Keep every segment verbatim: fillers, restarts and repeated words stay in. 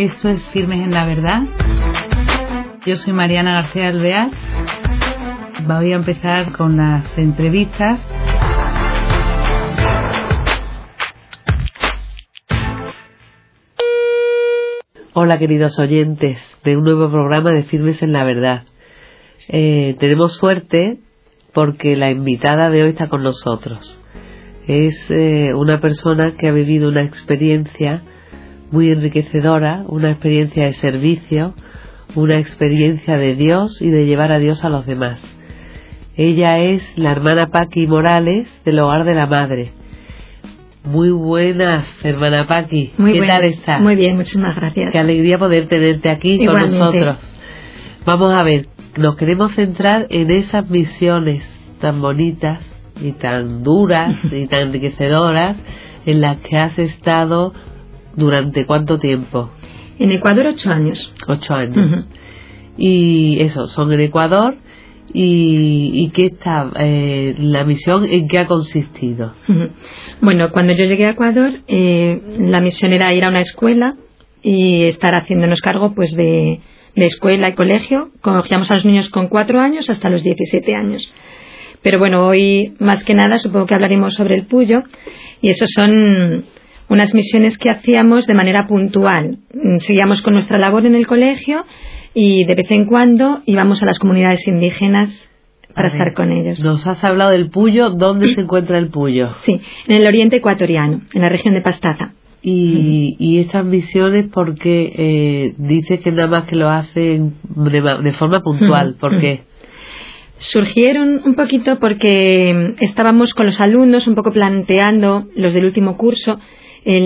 Esto es Firmes en la Verdad. Yo soy Mariana García Alvear. Voy a empezar con las entrevistas. Hola, queridos oyentes de un nuevo programa de Firmes en la Verdad. Eh, tenemos suerte porque la invitada de hoy está con nosotros. Es eh, una persona que ha vivido una experiencia muy enriquecedora, una experiencia de servicio, una experiencia de Dios y de llevar a Dios a los demás. Ella es la hermana Paqui Morales del Hogar de la Madre. Muy buenas, hermana Paqui. Muy ¿Qué buena. tal estás? Muy bien, muchísimas gracias. Qué alegría poder tenerte aquí Igualmente. con nosotros. Vamos a ver, nos queremos centrar en esas misiones tan bonitas y tan duras y tan enriquecedoras en las que has estado. ¿Durante cuánto tiempo? En Ecuador ocho años. Ocho años. Uh-huh. Y eso, son en Ecuador. ¿Y, y qué está eh, la misión? ¿En qué ha consistido? Uh-huh. Bueno, cuando yo llegué a Ecuador, eh, la misión era ir a una escuela y estar haciéndonos cargo pues de, de escuela y colegio. Cogíamos a los niños con cuatro años hasta los diecisiete años. Pero bueno, hoy más que nada supongo que hablaremos sobre el Puyo. Y esos son unas misiones que hacíamos de manera puntual. Seguíamos con nuestra labor en el colegio y de vez en cuando íbamos a las comunidades indígenas para vale. estar con ellos. Nos has hablado del Puyo. ¿Dónde se encuentra el Puyo? Sí, en el oriente ecuatoriano, en la región de Pastaza. Y, uh-huh. y estas misiones, porque eh, dices que nada más que lo hacen de, de forma puntual. Uh-huh. ¿Por qué? Surgieron un poquito porque estábamos con los alumnos un poco planteando, los del último curso,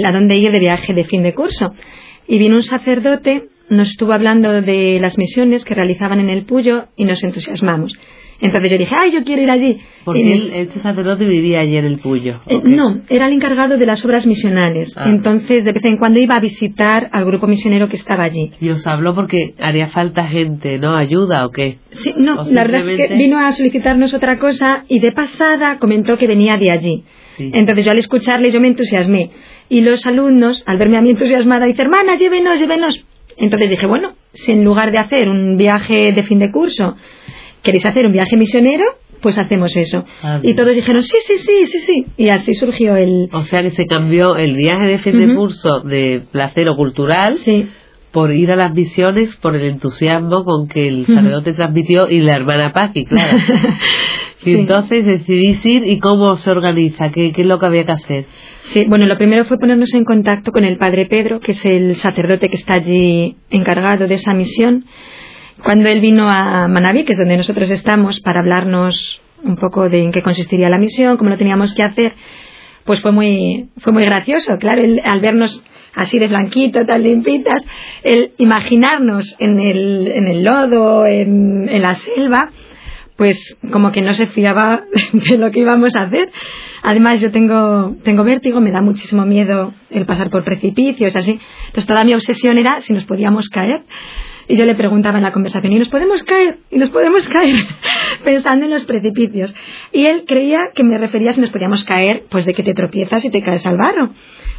a dónde ir de viaje de fin de curso, y vino un sacerdote, nos estuvo hablando de las misiones que realizaban en el Puyo y nos entusiasmamos. Entonces yo dije, ¡ay, yo quiero ir allí! Porque y, él, este sacerdote vivía allí en el Puyo. Eh, okay. No, era el encargado de las obras misionales. Ah. Entonces de vez en cuando iba a visitar al grupo misionero que estaba allí. ¿Y os habló porque haría falta gente, no? ¿Ayuda o qué? Sí, no, o la simplemente... verdad es que vino a solicitarnos otra cosa y de pasada comentó que venía de allí. Sí. Entonces yo al escucharle yo me entusiasmé. Y los alumnos, al verme a mí entusiasmada, dicen, hermana, llévenos, llévenos. Entonces dije, bueno, si en lugar de hacer un viaje de fin de curso, queréis hacer un viaje misionero, pues hacemos eso. Ah, y todos dijeron, sí, sí, sí, sí, sí. Y así surgió el... O sea que se cambió el viaje de fin uh-huh. de curso de placer o cultural... Sí. por ir a las misiones, por el entusiasmo con que el sacerdote uh-huh. transmitió y la hermana Paqui, claro. Sí. Y entonces decidís ir, ¿y cómo se organiza? ¿Qué, qué es lo que había que hacer? Sí, bueno, lo primero fue ponernos en contacto con el Padre Pedro, que es el sacerdote que está allí encargado de esa misión. Cuando él vino a Manabí, que es donde nosotros estamos, para hablarnos un poco de en qué consistiría la misión, cómo lo teníamos que hacer, pues fue muy, fue muy gracioso, claro, él, al vernos así de blanquito, tan limpitas, el imaginarnos en el, en el lodo, en, en la selva, pues como que no se fiaba de lo que íbamos a hacer. Además yo tengo, tengo vértigo, me da muchísimo miedo el pasar por precipicios, así. Entonces toda mi obsesión era si nos podíamos caer. Y yo le preguntaba en la conversación, ¿y nos podemos caer? ¿Y nos podemos caer? Pensando en los precipicios. Y él creía que me refería si nos podíamos caer, pues de que te tropiezas y te caes al barro.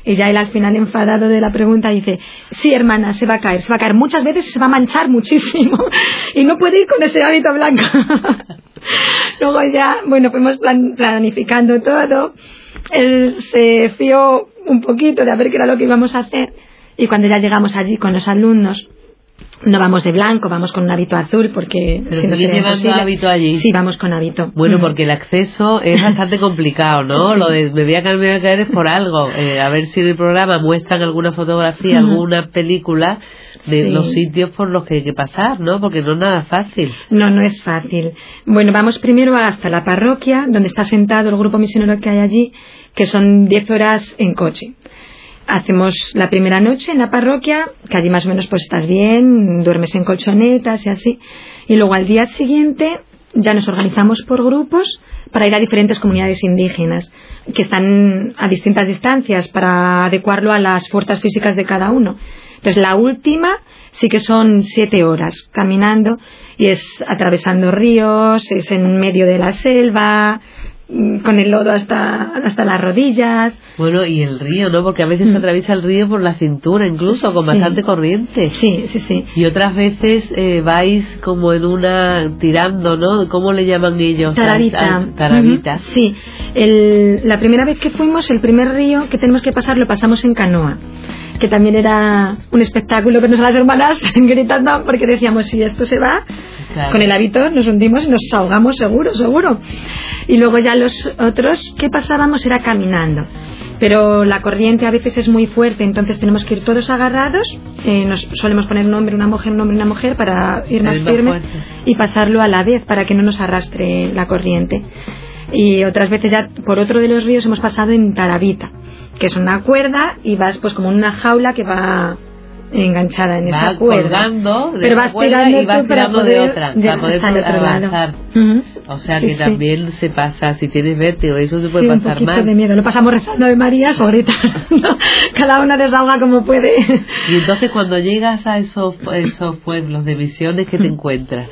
Y ya él al final, enfadado de la pregunta, dice, sí, hermana, se va a caer, se va a caer. Muchas veces se va a manchar muchísimo. Y no puede ir con ese hábito blanco. Luego ya, bueno, fuimos plan- planificando todo. Él se fió un poquito de a ver qué era lo que íbamos a hacer. Y cuando ya llegamos allí con los alumnos, no vamos de blanco, vamos con un hábito azul porque... Pero si no llevas hábito allí. Sí, vamos con hábito. Bueno, porque el acceso es bastante complicado, ¿no? Lo de me voy a caer, me voy a caer es por algo. Eh, a ver si en el programa muestran alguna fotografía, alguna película de sí. los sitios por los que hay que pasar, ¿no? Porque no es nada fácil. No, no es fácil. Bueno, vamos primero hasta la parroquia, donde está sentado el grupo misionero que hay allí, que son diez horas en coche. Hacemos la primera noche en la parroquia, que allí más o menos pues estás bien, duermes en colchonetas y así. Y luego al día siguiente ya nos organizamos por grupos para ir a diferentes comunidades indígenas, que están a distintas distancias para adecuarlo a las fuerzas físicas de cada uno. Entonces la última sí que son siete horas caminando y es atravesando ríos, es en medio de la selva, con el lodo hasta hasta las rodillas. Bueno, y el río, ¿no? Porque a veces mm. se atraviesa el río por la cintura, incluso, con sí. bastante corriente. Sí, sí, sí. Y otras veces eh, vais como en una, tirando, ¿no? ¿Cómo le llaman ellos? Tarabita. Tarabita. Uh-huh. Sí. El, la primera vez que fuimos, el primer río que tenemos que pasar, lo pasamos en canoa, que también era un espectáculo vernos a las hermanas gritando, porque decíamos, si esto se va, claro, con el hábito nos hundimos y nos ahogamos seguro, seguro. Y luego ya los otros que pasábamos era caminando, pero la corriente a veces es muy fuerte, entonces tenemos que ir todos agarrados, eh, nos solemos poner un hombre, una mujer, un hombre, una mujer, para ir más firmes y pasarlo a la vez para que no nos arrastre la corriente. Y otras veces ya por otro de los ríos hemos pasado en tarabita, que es una cuerda y vas pues como en una jaula que va enganchada en vas esa cuerda, pero vas tirando y vas tirando de otra para poder avanzar. Uh-huh. O sea sí, que sí. también se pasa, si tienes vértigo, eso se puede sí, pasar un mal. De miedo, lo pasamos rezando de María ahorita. Cada una desahoga como puede. Y entonces cuando llegas a esos esos pueblos de misiones, ¿qué te encuentras?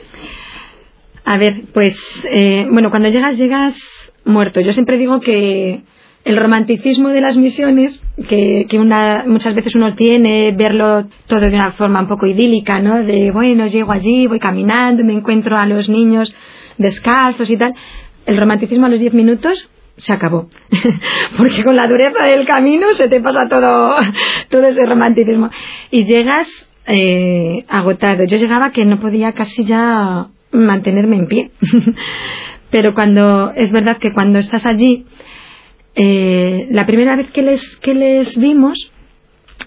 A ver, pues, eh, bueno, cuando llegas, llegas muerto. Yo siempre digo que el romanticismo de las misiones, que, que una, muchas veces uno tiene, verlo todo de una forma un poco idílica, ¿no? De, bueno, llego allí, voy caminando, me encuentro a los niños descalzos y tal. El romanticismo a los diez minutos se acabó. Porque con la dureza del camino se te pasa todo, todo ese romanticismo. Y llegas eh, agotado. Yo llegaba que no podía casi ya mantenerme en pie. Pero cuando es verdad que cuando estás allí, eh, la primera vez que les que les vimos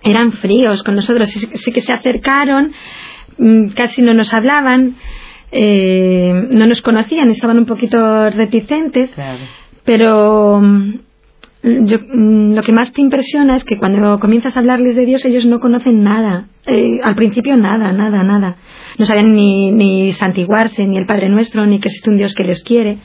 eran fríos con nosotros, sí, sí que se acercaron, casi no nos hablaban, eh, no nos conocían, estaban un poquito reticentes, claro. Pero yo, lo que más te impresiona es que cuando comienzas a hablarles de Dios, ellos no conocen nada, eh, al principio nada, nada, nada. No sabían ni, ni santiguarse, ni el Padre Nuestro, ni que existe un Dios que les quiere.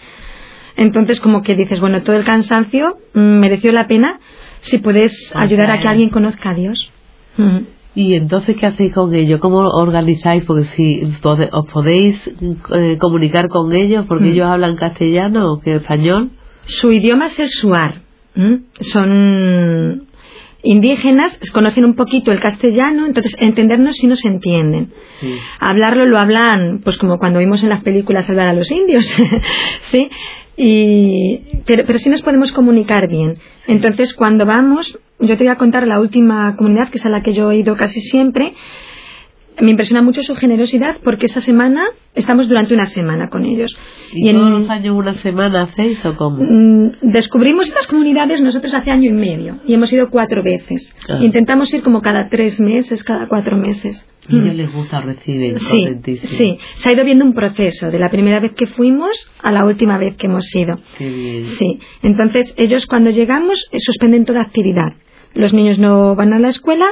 Entonces como que dices, bueno, todo el cansancio mereció la pena si puedes ayudar a que alguien conozca a Dios. Uh-huh. ¿Y entonces qué hacéis con ellos? ¿Cómo organizáis? Porque si os podéis eh, comunicar con ellos, porque uh-huh. ellos hablan castellano o español. Su idioma es el suar. ¿Mm? Son indígenas, conocen un poquito el castellano, entonces entendernos si nos entienden. Sí. Hablarlo lo hablan, pues como cuando vimos en las películas Salvar a los indios, sí. Y pero, pero sí nos podemos comunicar bien. Entonces cuando vamos, yo te voy a contar la última comunidad, que es a la que yo he ido casi siempre. Me impresiona mucho su generosidad, porque esa semana estamos durante una semana con ellos. ¿Y, y todos en, los años una semana hacéis o cómo? Descubrimos estas comunidades nosotros hace año y medio y hemos ido cuatro veces. Ah. Intentamos ir como cada tres meses, cada cuatro meses. Y mm. ellos les gusta recibir. Sí, sí. Se ha ido viendo un proceso de la primera vez que fuimos a la última vez que hemos ido. Qué bien. Sí. Entonces ellos cuando llegamos suspenden toda actividad. Los niños no van a la escuela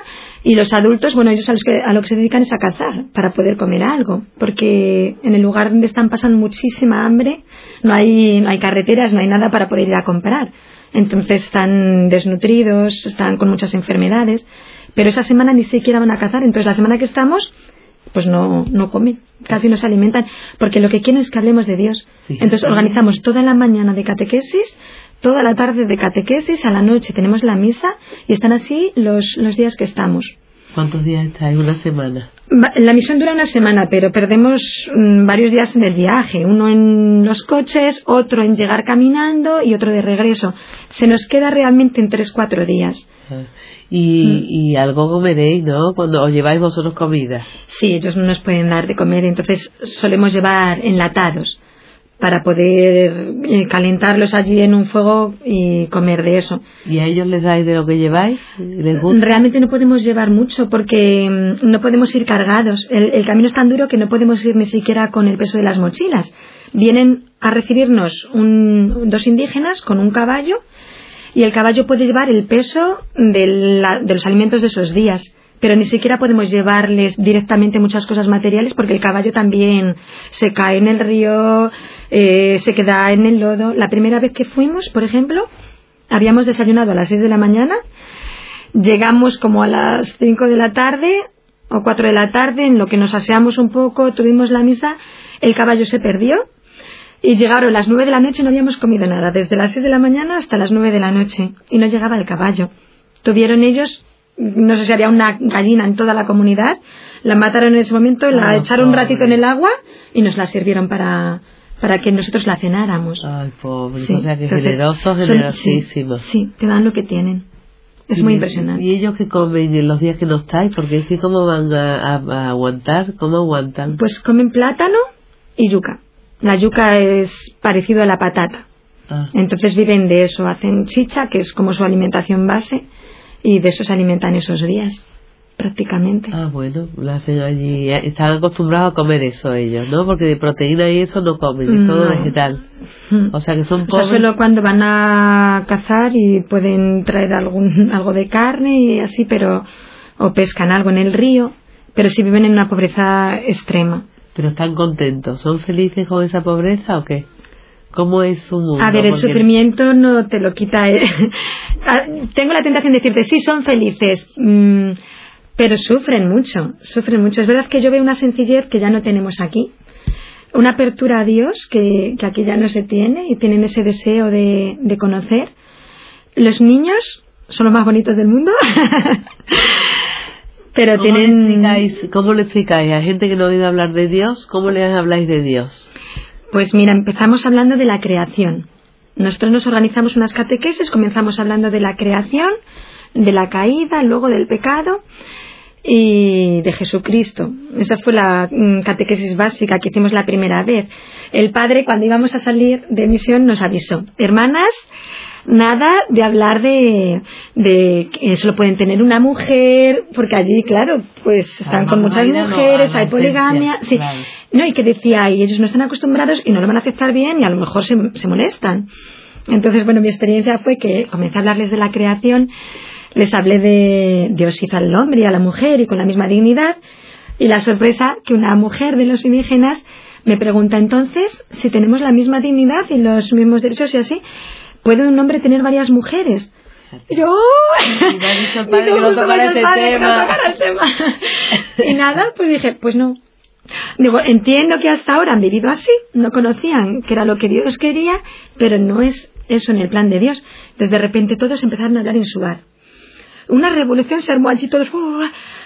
y los adultos, bueno, ellos a, los que, a lo que se dedican es a cazar para poder comer algo, porque en el lugar donde están pasan muchísima hambre, no hay, no hay carreteras, no hay nada para poder ir a comprar. Entonces están desnutridos, están con muchas enfermedades, pero esa semana ni siquiera van a cazar, entonces la semana que estamos pues no, no comen, casi no se alimentan, porque lo que quieren es que hablemos de Dios. Entonces organizamos toda la mañana de catequesis, toda la tarde de catequesis, a la noche tenemos la misa y están así los, los días que estamos. ¿Cuántos días estáis? ¿Una semana? La misión dura una semana, pero perdemos mmm, varios días en el viaje. Uno en los coches, otro en llegar caminando y otro de regreso. Se nos queda realmente en tres, cuatro días. Ah. Y, y algo comeréis, ¿no? Cuando os lleváis vosotros comida. Sí, ellos no nos pueden dar de comer, entonces solemos llevar enlatados para poder eh, calentarlos allí en un fuego y comer de eso. ¿Y a ellos les dais de lo que lleváis? ¿Les gusta? Realmente no podemos llevar mucho porque no podemos ir cargados. El, el camino es tan duro que no podemos ir ni siquiera con el peso de las mochilas. Vienen a recibirnos un, dos indígenas con un caballo y el caballo puede llevar el peso de, la, de los alimentos de esos días, pero ni siquiera podemos llevarles directamente muchas cosas materiales porque el caballo también se cae en el río, eh, se queda en el lodo. La primera vez que fuimos, por ejemplo, habíamos desayunado a las seis de la mañana, llegamos como a las cinco de la tarde o cuatro de la tarde, en lo que nos aseamos un poco, tuvimos la misa, el caballo se perdió. Y llegaron las nueve de la noche y no habíamos comido nada, desde las seis de la mañana hasta las nueve de la noche. Y no llegaba el caballo. Tuvieron ellos, no sé si había una gallina en toda la comunidad, la mataron en ese momento, la oh, echaron pobre. un ratito en el agua y nos la sirvieron para, para que nosotros la cenáramos. Ay, pobre, sí, o sea que entonces, generosos, generosísimos. Sí, sí, te dan lo que tienen. Es muy y, impresionante. ¿Y ellos qué comen en los días que no estáis? Porque es que ¿cómo van a, a, a aguantar? ¿Cómo aguantan? Pues comen plátano y yuca. La yuca es parecido a la patata. Ah. Entonces viven de eso. Hacen chicha, que es como su alimentación base, y de eso se alimentan esos días, prácticamente. Ah, bueno, la hacen allí. Están acostumbrados a comer eso ellos, ¿no? Porque de proteína y eso no comen, es todo no. vegetal. O sea que son pobres. O sea, solo cuando van a cazar y pueden traer algún algo de carne y así, pero o pescan algo en el río, pero sí viven en una pobreza extrema. Pero están contentos, ¿son felices con esa pobreza o qué? ¿Cómo es su mundo? A ver, el Porque... sufrimiento no te lo quita. Eh. Tengo la tentación de decirte, sí, son felices, mmm, pero sufren mucho, sufren mucho. Es verdad que yo veo una sencillez que ya no tenemos aquí, una apertura a Dios que, que aquí ya no se tiene y tienen ese deseo de, de conocer. Los niños son los más bonitos del mundo. Pero ¿Cómo, tienen... le ¿Cómo le explicáis a gente que no ha oído hablar de Dios? ¿Cómo les habláis de Dios? Pues mira, empezamos hablando de la creación. Nosotros nos organizamos unas catequesis, comenzamos hablando de la creación, de la caída, luego del pecado y de Jesucristo. Esa fue la catequesis básica que hicimos la primera vez. El padre, cuando íbamos a salir de misión, nos avisó: hermanas, nada de hablar de, de que eso lo pueden tener una mujer, porque allí, claro, pues están con muchas mujeres, hay poligamia, sí, no, y que decía, y ellos no están acostumbrados y no lo van a aceptar bien y a lo mejor se, se molestan. Entonces, bueno, mi experiencia fue que comencé a hablarles de la creación, les hablé de Dios hizo al hombre y a la mujer y con la misma dignidad, y la sorpresa que una mujer de los indígenas me pregunta entonces si tenemos la misma dignidad y los mismos derechos y así. ¿Puede un hombre tener varias mujeres? Y yo, ¡oh! Y me ha dicho el padre que no tocara este tema. Y nada, pues dije, pues no. Digo, entiendo que hasta ahora han vivido así, no conocían que era lo que Dios quería, pero no es eso en el plan de Dios. Entonces de repente todos empezaron a hablar en suar. Una revolución se armó allí todos, uh,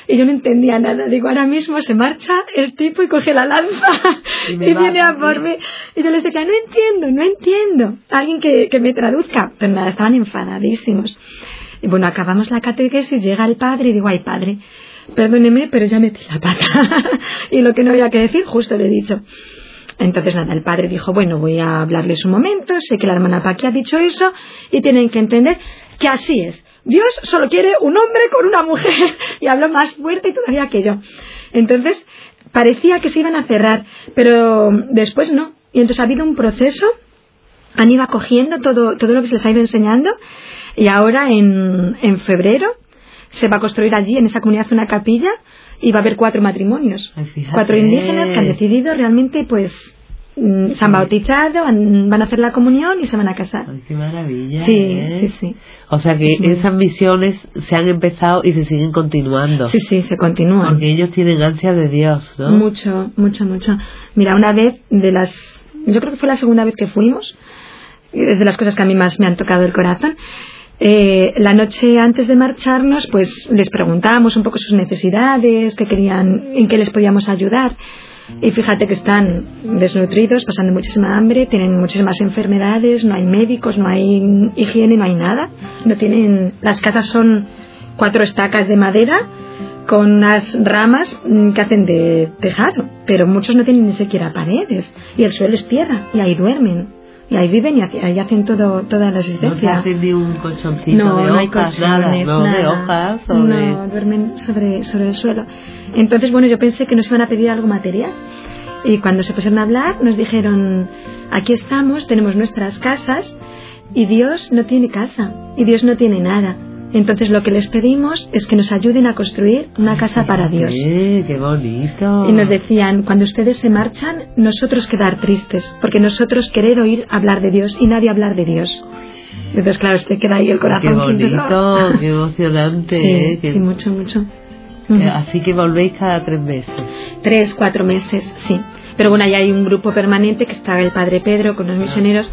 y yo no entendía nada. Digo, ahora mismo se marcha el tipo y coge la lanza y, y viene a por mí. Y yo les decía, no entiendo, no entiendo. Alguien que, que me traduzca. Pero nada, estaban enfadadísimos. Y bueno, acabamos la catequesis, llega el padre y digo, ay padre, perdóneme, pero ya metí la pata. Y lo que no había que decir, justo le he dicho. Entonces nada, el padre dijo, bueno, voy a hablarles un momento, sé que la hermana Paqui ha dicho eso y tienen que entender que así es. Dios solo quiere un hombre con una mujer. Y habló más fuerte todavía que yo. Entonces parecía que se iban a cerrar, pero después no. Y entonces ha habido un proceso, han ido acogiendo todo, todo lo que se les ha ido enseñando. Y ahora en, en febrero se va a construir allí en esa comunidad una capilla y va a haber cuatro matrimonios. Ay, cuatro indígenas que han decidido realmente pues... se han bautizado, van a hacer la comunión y se van a casar. Ay, ¡qué maravilla! Sí, ¿eh? sí, sí. O sea que sí. Esas misiones se han empezado y se siguen continuando. Sí, sí, se continúan. Porque ellos tienen ansia de Dios, ¿no? Mucho, mucho, mucho. Mira, una vez de las... yo creo que fue la segunda vez que fuimos. Es de las cosas que a mí más me han tocado el corazón. Eh, la noche antes de marcharnos, pues les preguntábamos un poco sus necesidades, qué querían, en qué les podíamos ayudar. Y fíjate que están desnutridos, pasando muchísima hambre, tienen muchísimas enfermedades, no hay médicos, no hay higiene, no hay nada. No tienen, las casas son cuatro estacas de madera con unas ramas que hacen de tejado, pero muchos no tienen ni siquiera paredes y el suelo es tierra y ahí duermen. Y ahí viven y ahí hacen todo, toda la asistencia. ¿No hacen ni un colchoncito no, de hojas? No, hay colchones, nada, no, nada. De hojas sobre... no, duermen sobre, sobre el suelo. Entonces, bueno, yo pensé que nos iban a pedir algo material. Y cuando se pusieron a hablar, nos dijeron, aquí estamos, tenemos nuestras casas, y Dios no tiene casa, y Dios no tiene nada. Entonces lo que les pedimos es que nos ayuden a construir una casa para Dios. ¡Eh, qué bonito! Y nos decían, cuando ustedes se marchan, nosotros quedar tristes, porque nosotros querer oír hablar de Dios y nadie hablar de Dios. Entonces, claro, usted queda ahí el corazón. ¡Qué bonito! ¡Qué emocionante! Sí, eh, que... sí, mucho, mucho. Así que volvéis cada tres meses. Tres, cuatro meses, sí. Pero bueno, ahí hay un grupo permanente que está el Padre Pedro con los misioneros.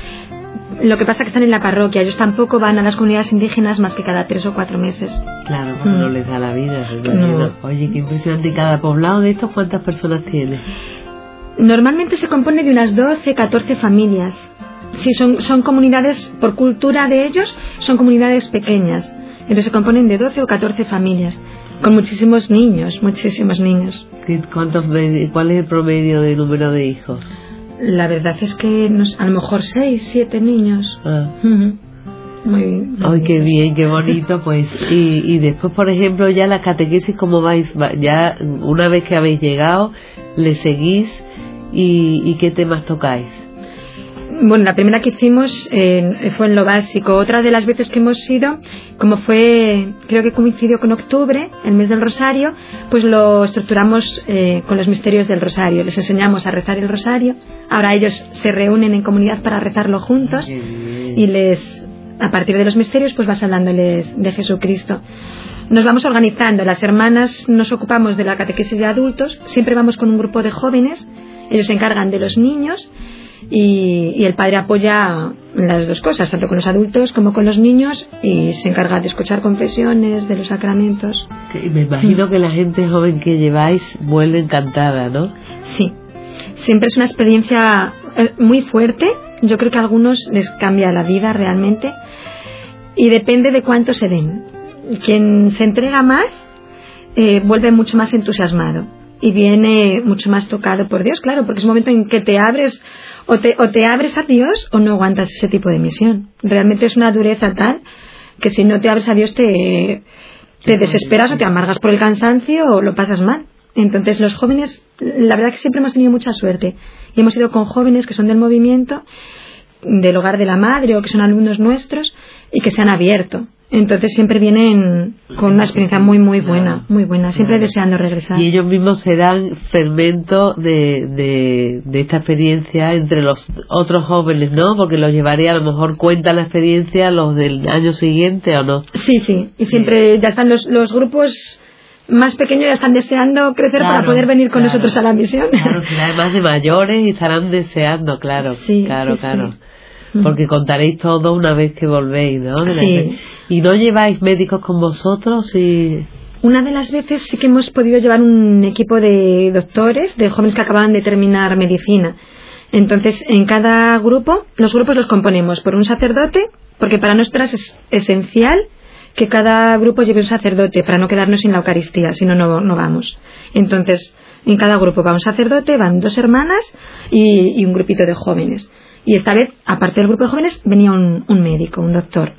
Lo que pasa es que están en la parroquia. Ellos tampoco van a las comunidades indígenas más que cada tres o cuatro meses. Claro, porque mm. no les da la vida, les no. vida. Oye, qué impresionante. ¿Cada poblado de estos cuántas personas tiene? Normalmente se compone de unas doce, catorce familias. Sí, son, son comunidades, por cultura de ellos, son comunidades pequeñas. Entonces se componen de doce o catorce familias, con muchísimos niños, muchísimos niños. ¿Cuántos, ¿Cuál es el promedio de número de hijos? La verdad es que no, a lo mejor seis, siete niños. Ah. Uh-huh. Muy bien. Ay, qué bien, qué bonito, pues. Y, y después, por ejemplo, ya la catequesis, ¿cómo vais? Ya una vez que habéis llegado, ¿le seguís? ¿Y, y qué temas tocáis? Bueno, la primera que hicimos eh, fue en lo básico. Otra de las veces que hemos ido, como fue, creo que coincidió con octubre, el mes del Rosario, pues lo estructuramos eh, con los misterios del Rosario. Les enseñamos a rezar el Rosario. Ahora ellos se reúnen en comunidad para rezarlo juntos. Y les, a partir de los misterios, pues vas hablándoles de Jesucristo. Nos vamos organizando. Las hermanas nos ocupamos de la catequesis de adultos. Siempre vamos con un grupo de jóvenes. Ellos se encargan de los niños. Y, y el padre apoya las dos cosas, tanto con los adultos como con los niños, y se encarga de escuchar confesiones, de los sacramentos. Me imagino que la gente joven que lleváis vuelve encantada, ¿no? Sí, siempre es una experiencia muy fuerte. Yo creo que a algunos les cambia la vida realmente, y depende de cuánto se den. Quien se entrega más eh, vuelve mucho más entusiasmado y viene mucho más tocado por Dios, claro, porque es un momento en que te abres o te, o te abres a Dios o no aguantas ese tipo de misión. Realmente es una dureza tal que si no te abres a Dios te, te desesperas o te amargas por el cansancio o lo pasas mal. Entonces los jóvenes, la verdad que siempre hemos tenido mucha suerte y hemos ido con jóvenes que son del movimiento del Hogar de la Madre o que son alumnos nuestros y que se han abierto. Entonces siempre vienen con una experiencia muy muy buena, muy buena, siempre deseando regresar. Y ellos mismos se dan fermento de, de, de esta experiencia entre los otros jóvenes, ¿no? Porque los llevaría, a lo mejor cuentan la experiencia los del año siguiente, ¿o no? Sí, sí, y siempre ya están los, los grupos más pequeños, ya están deseando crecer, claro, para poder venir con, claro, nosotros a la misión. Claro, serán más de mayores y estarán deseando, claro, sí, claro, sí, claro. Sí. Porque contaréis todo una vez que volvéis, ¿no? Sí. ¿Y no lleváis médicos con vosotros? Y una de las veces sí que hemos podido llevar un equipo de doctores, de jóvenes que acababan de terminar medicina. Entonces, en cada grupo, los grupos los componemos por un sacerdote, porque para nosotras es esencial que cada grupo lleve un sacerdote para no quedarnos sin la Eucaristía, si no, no vamos. Entonces, en cada grupo va un sacerdote, van dos hermanas y, y un grupito de jóvenes. Y esta vez, aparte del grupo de jóvenes, venía un, un médico, un doctor.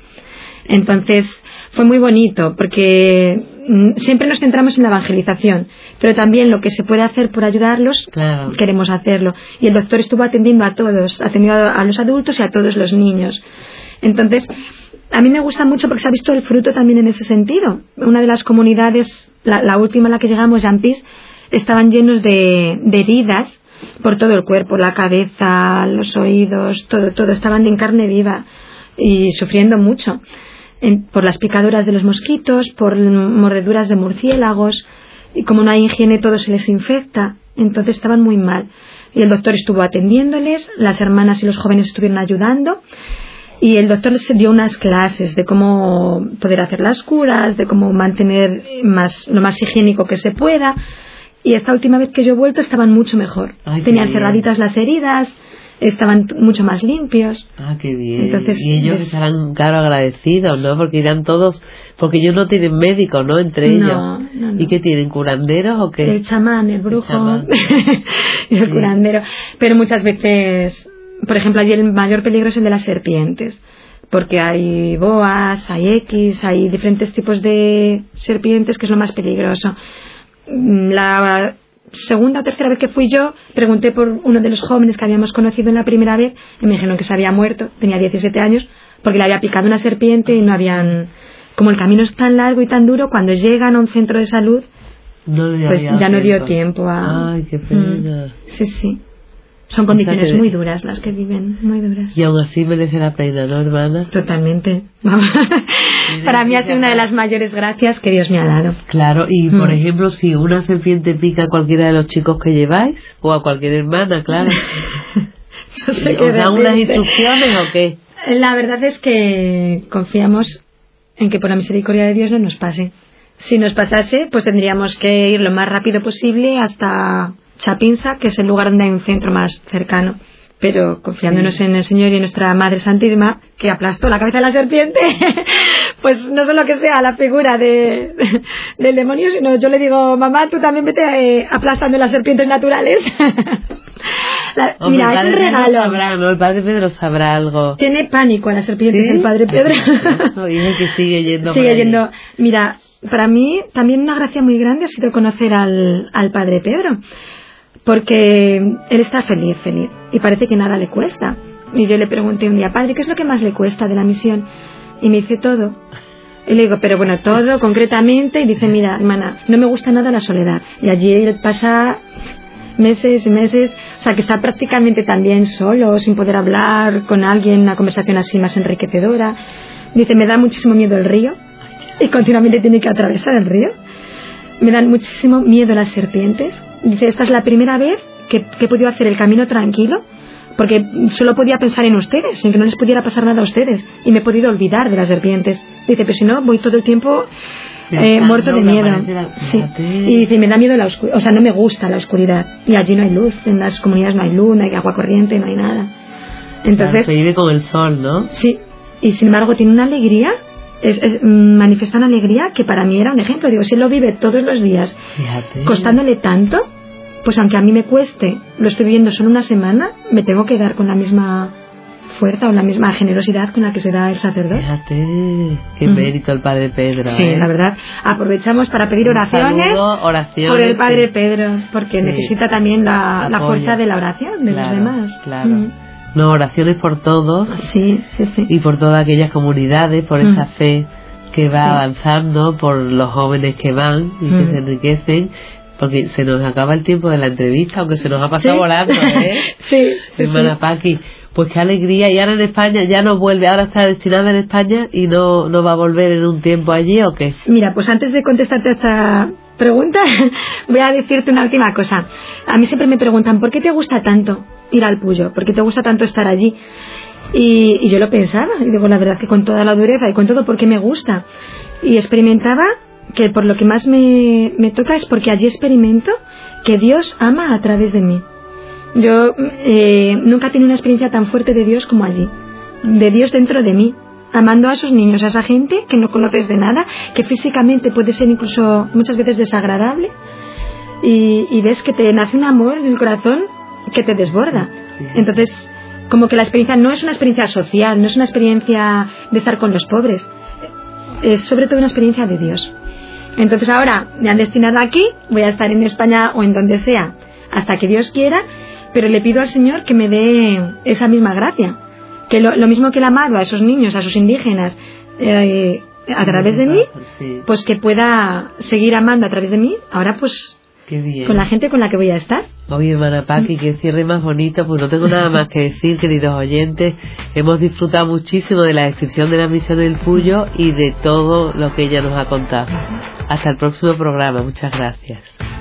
Entonces, fue muy bonito, porque siempre nos centramos en la evangelización, pero también lo que se puede hacer por ayudarlos, claro, queremos hacerlo. Y el doctor estuvo atendiendo a todos, atendiendo a los adultos y a todos los niños. Entonces, a mí me gusta mucho porque se ha visto el fruto también en ese sentido. Una de las comunidades, la, la última a la que llegamos, Jampis, estaban llenos de, de heridas por todo el cuerpo, la cabeza, los oídos, todo, todo, estaban en carne viva y sufriendo mucho en, por las picaduras de los mosquitos, por mordeduras de murciélagos, y como no hay higiene todo se les infecta, entonces estaban muy mal. Y el doctor estuvo atendiéndoles, las hermanas y los jóvenes estuvieron ayudando, y el doctor les dio unas clases de cómo poder hacer las curas, de cómo mantener más, lo más higiénico que se pueda. Y esta última vez que yo he vuelto estaban mucho mejor. Ay, tenían cerraditas las heridas, estaban mucho más limpios. Ah, qué bien. Entonces, y ellos es... estarán, claro, agradecidos, ¿no? Porque irán todos, porque ellos no tienen médico, ¿no? Entre no, ellos. No, no. ¿Y qué tienen? ¿Curanderos o qué? El chamán, el brujo, el, chamán. el sí. curandero. Pero muchas veces, por ejemplo, allí el mayor peligro es el de las serpientes. Porque hay boas, hay equis, hay diferentes tipos de serpientes, que es lo más peligroso. La segunda o tercera vez que fui yo pregunté por uno de los jóvenes que habíamos conocido en la primera vez y me dijeron que se había muerto, tenía diecisiete años, porque le había picado una serpiente y no habían, como el camino es tan largo y tan duro, cuando llegan a un centro de salud no pues ya tiempo. no dio tiempo a... Ay, qué pena. Mm, sí, sí. Son condiciones Exacto. muy duras las que viven, muy duras. Y aún así merece la pena, ¿no, hermana? Totalmente. Para mí ha sido una de las mayores gracias que Dios me ha dado. Claro, y por mm. ejemplo, si una serpiente pica a cualquiera de los chicos que lleváis, o a cualquier hermana, claro. No sé ¿Os dan unas instrucciones o qué? La verdad es que confiamos en que por la misericordia de Dios no nos pase. Si nos pasase, pues tendríamos que ir lo más rápido posible hasta Chapinza, que es el lugar donde hay un centro más cercano, pero confiándonos sí. en el Señor y en nuestra Madre Santísima, que aplastó la cabeza de la serpiente, pues no solo que sea la figura de, de, del demonio, sino yo le digo, mamá, tú también vete eh, aplastando las serpientes naturales. La, Hombre, mira, es un regalo. Pedro sabrá, ¿no? El Padre Pedro sabrá algo. Tiene pánico a las serpientes, ¿sí? El Padre Pedro. No, dice que sigue yendo. Sigue yendo. Mira, para mí también una gracia muy grande ha sido conocer al, al Padre Pedro, porque él está feliz, feliz, y parece que nada le cuesta. Y yo le pregunté un día, padre, ¿qué es lo que más le cuesta de la misión? Y me dice, todo. Y le digo, pero bueno, todo, concretamente. Y dice, mira, hermana, no me gusta nada la soledad. Y allí él pasa meses y meses, o sea, que está prácticamente también solo, sin poder hablar con alguien, una conversación así más enriquecedora. Dice, me da muchísimo miedo el río, y continuamente tiene que atravesar el río. Me dan muchísimo miedo las serpientes. Dice, esta es la primera vez que, que he podido hacer el camino tranquilo, porque solo podía pensar en ustedes, sin que no les pudiera pasar nada a ustedes, y me he podido olvidar de las serpientes. Dice, pero si no, voy todo el tiempo eh, muerto de miedo. Sí. Y dice, me da miedo la oscuridad, o sea, no me gusta la oscuridad. Y allí no hay luz, en las comunidades no hay luz, no hay agua corriente, no hay nada. Entonces, claro, se vive con el sol, ¿no? Sí, y sin embargo tiene una alegría. Es, es, manifiesta una alegría que para mí era un ejemplo. Digo, si él lo vive todos los días, Fíjate. costándole tanto, pues aunque a mí me cueste, lo estoy viviendo solo una semana, me tengo que dar con la misma fuerza o la misma generosidad con la que se da el sacerdote. Fíjate, qué uh-huh. mérito el Padre Pedro. Sí, eh. la verdad. Aprovechamos para pedir oraciones, saludo, oraciones por el Padre sí. Pedro, porque sí. necesita también la, la fuerza de la oración de claro, los demás. Claro. Uh-huh. No, oraciones por todos sí, sí, sí. y por todas aquellas comunidades, por mm. esa fe que va sí. avanzando, por los jóvenes que van y mm. que se enriquecen, porque se nos acaba el tiempo de la entrevista, aunque se nos ha pasado ¿Sí? volando, ¿eh? sí, sí, hermana sí. Paqui, pues qué alegría. Y ahora en España ya no vuelve, ahora está destinada en España y no, no va a volver en un tiempo allí, ¿o qué? Mira, pues antes de contestarte a esta pregunta, voy a decirte una última cosa. A mí siempre me preguntan, ¿por qué te gusta tanto ir al Puyo? ¿Por qué te gusta tanto estar allí? Y, y yo lo pensaba, y digo, la verdad que con toda la dureza y con todo, porque me gusta. Y experimentaba que por lo que más me, me toca es porque allí experimento que Dios ama a través de mí. Yo eh, nunca he tenido una experiencia tan fuerte de Dios como allí, de Dios dentro de mí, amando a esos niños, a esa gente que no conoces de nada, que físicamente puede ser incluso muchas veces desagradable, y, y ves que te nace un amor en el corazón que te desborda. Entonces, como que la experiencia no es una experiencia social, no es una experiencia de estar con los pobres, es sobre todo una experiencia de Dios. Entonces ahora me han destinado aquí, voy a estar en España o en donde sea hasta que Dios quiera, pero le pido al Señor que me dé esa misma gracia, que lo, lo mismo que él ha amado a esos niños, a esos indígenas eh, a través de mí, pues que pueda seguir amando a través de mí ahora, pues con la gente con la que voy a estar. Oye, hermana Paqui, que cierre más bonito. Pues no tengo nada más que decir, queridos oyentes. Hemos disfrutado muchísimo de la descripción de la misión del Puyo y de todo lo que ella nos ha contado. Hasta el próximo programa. Muchas gracias.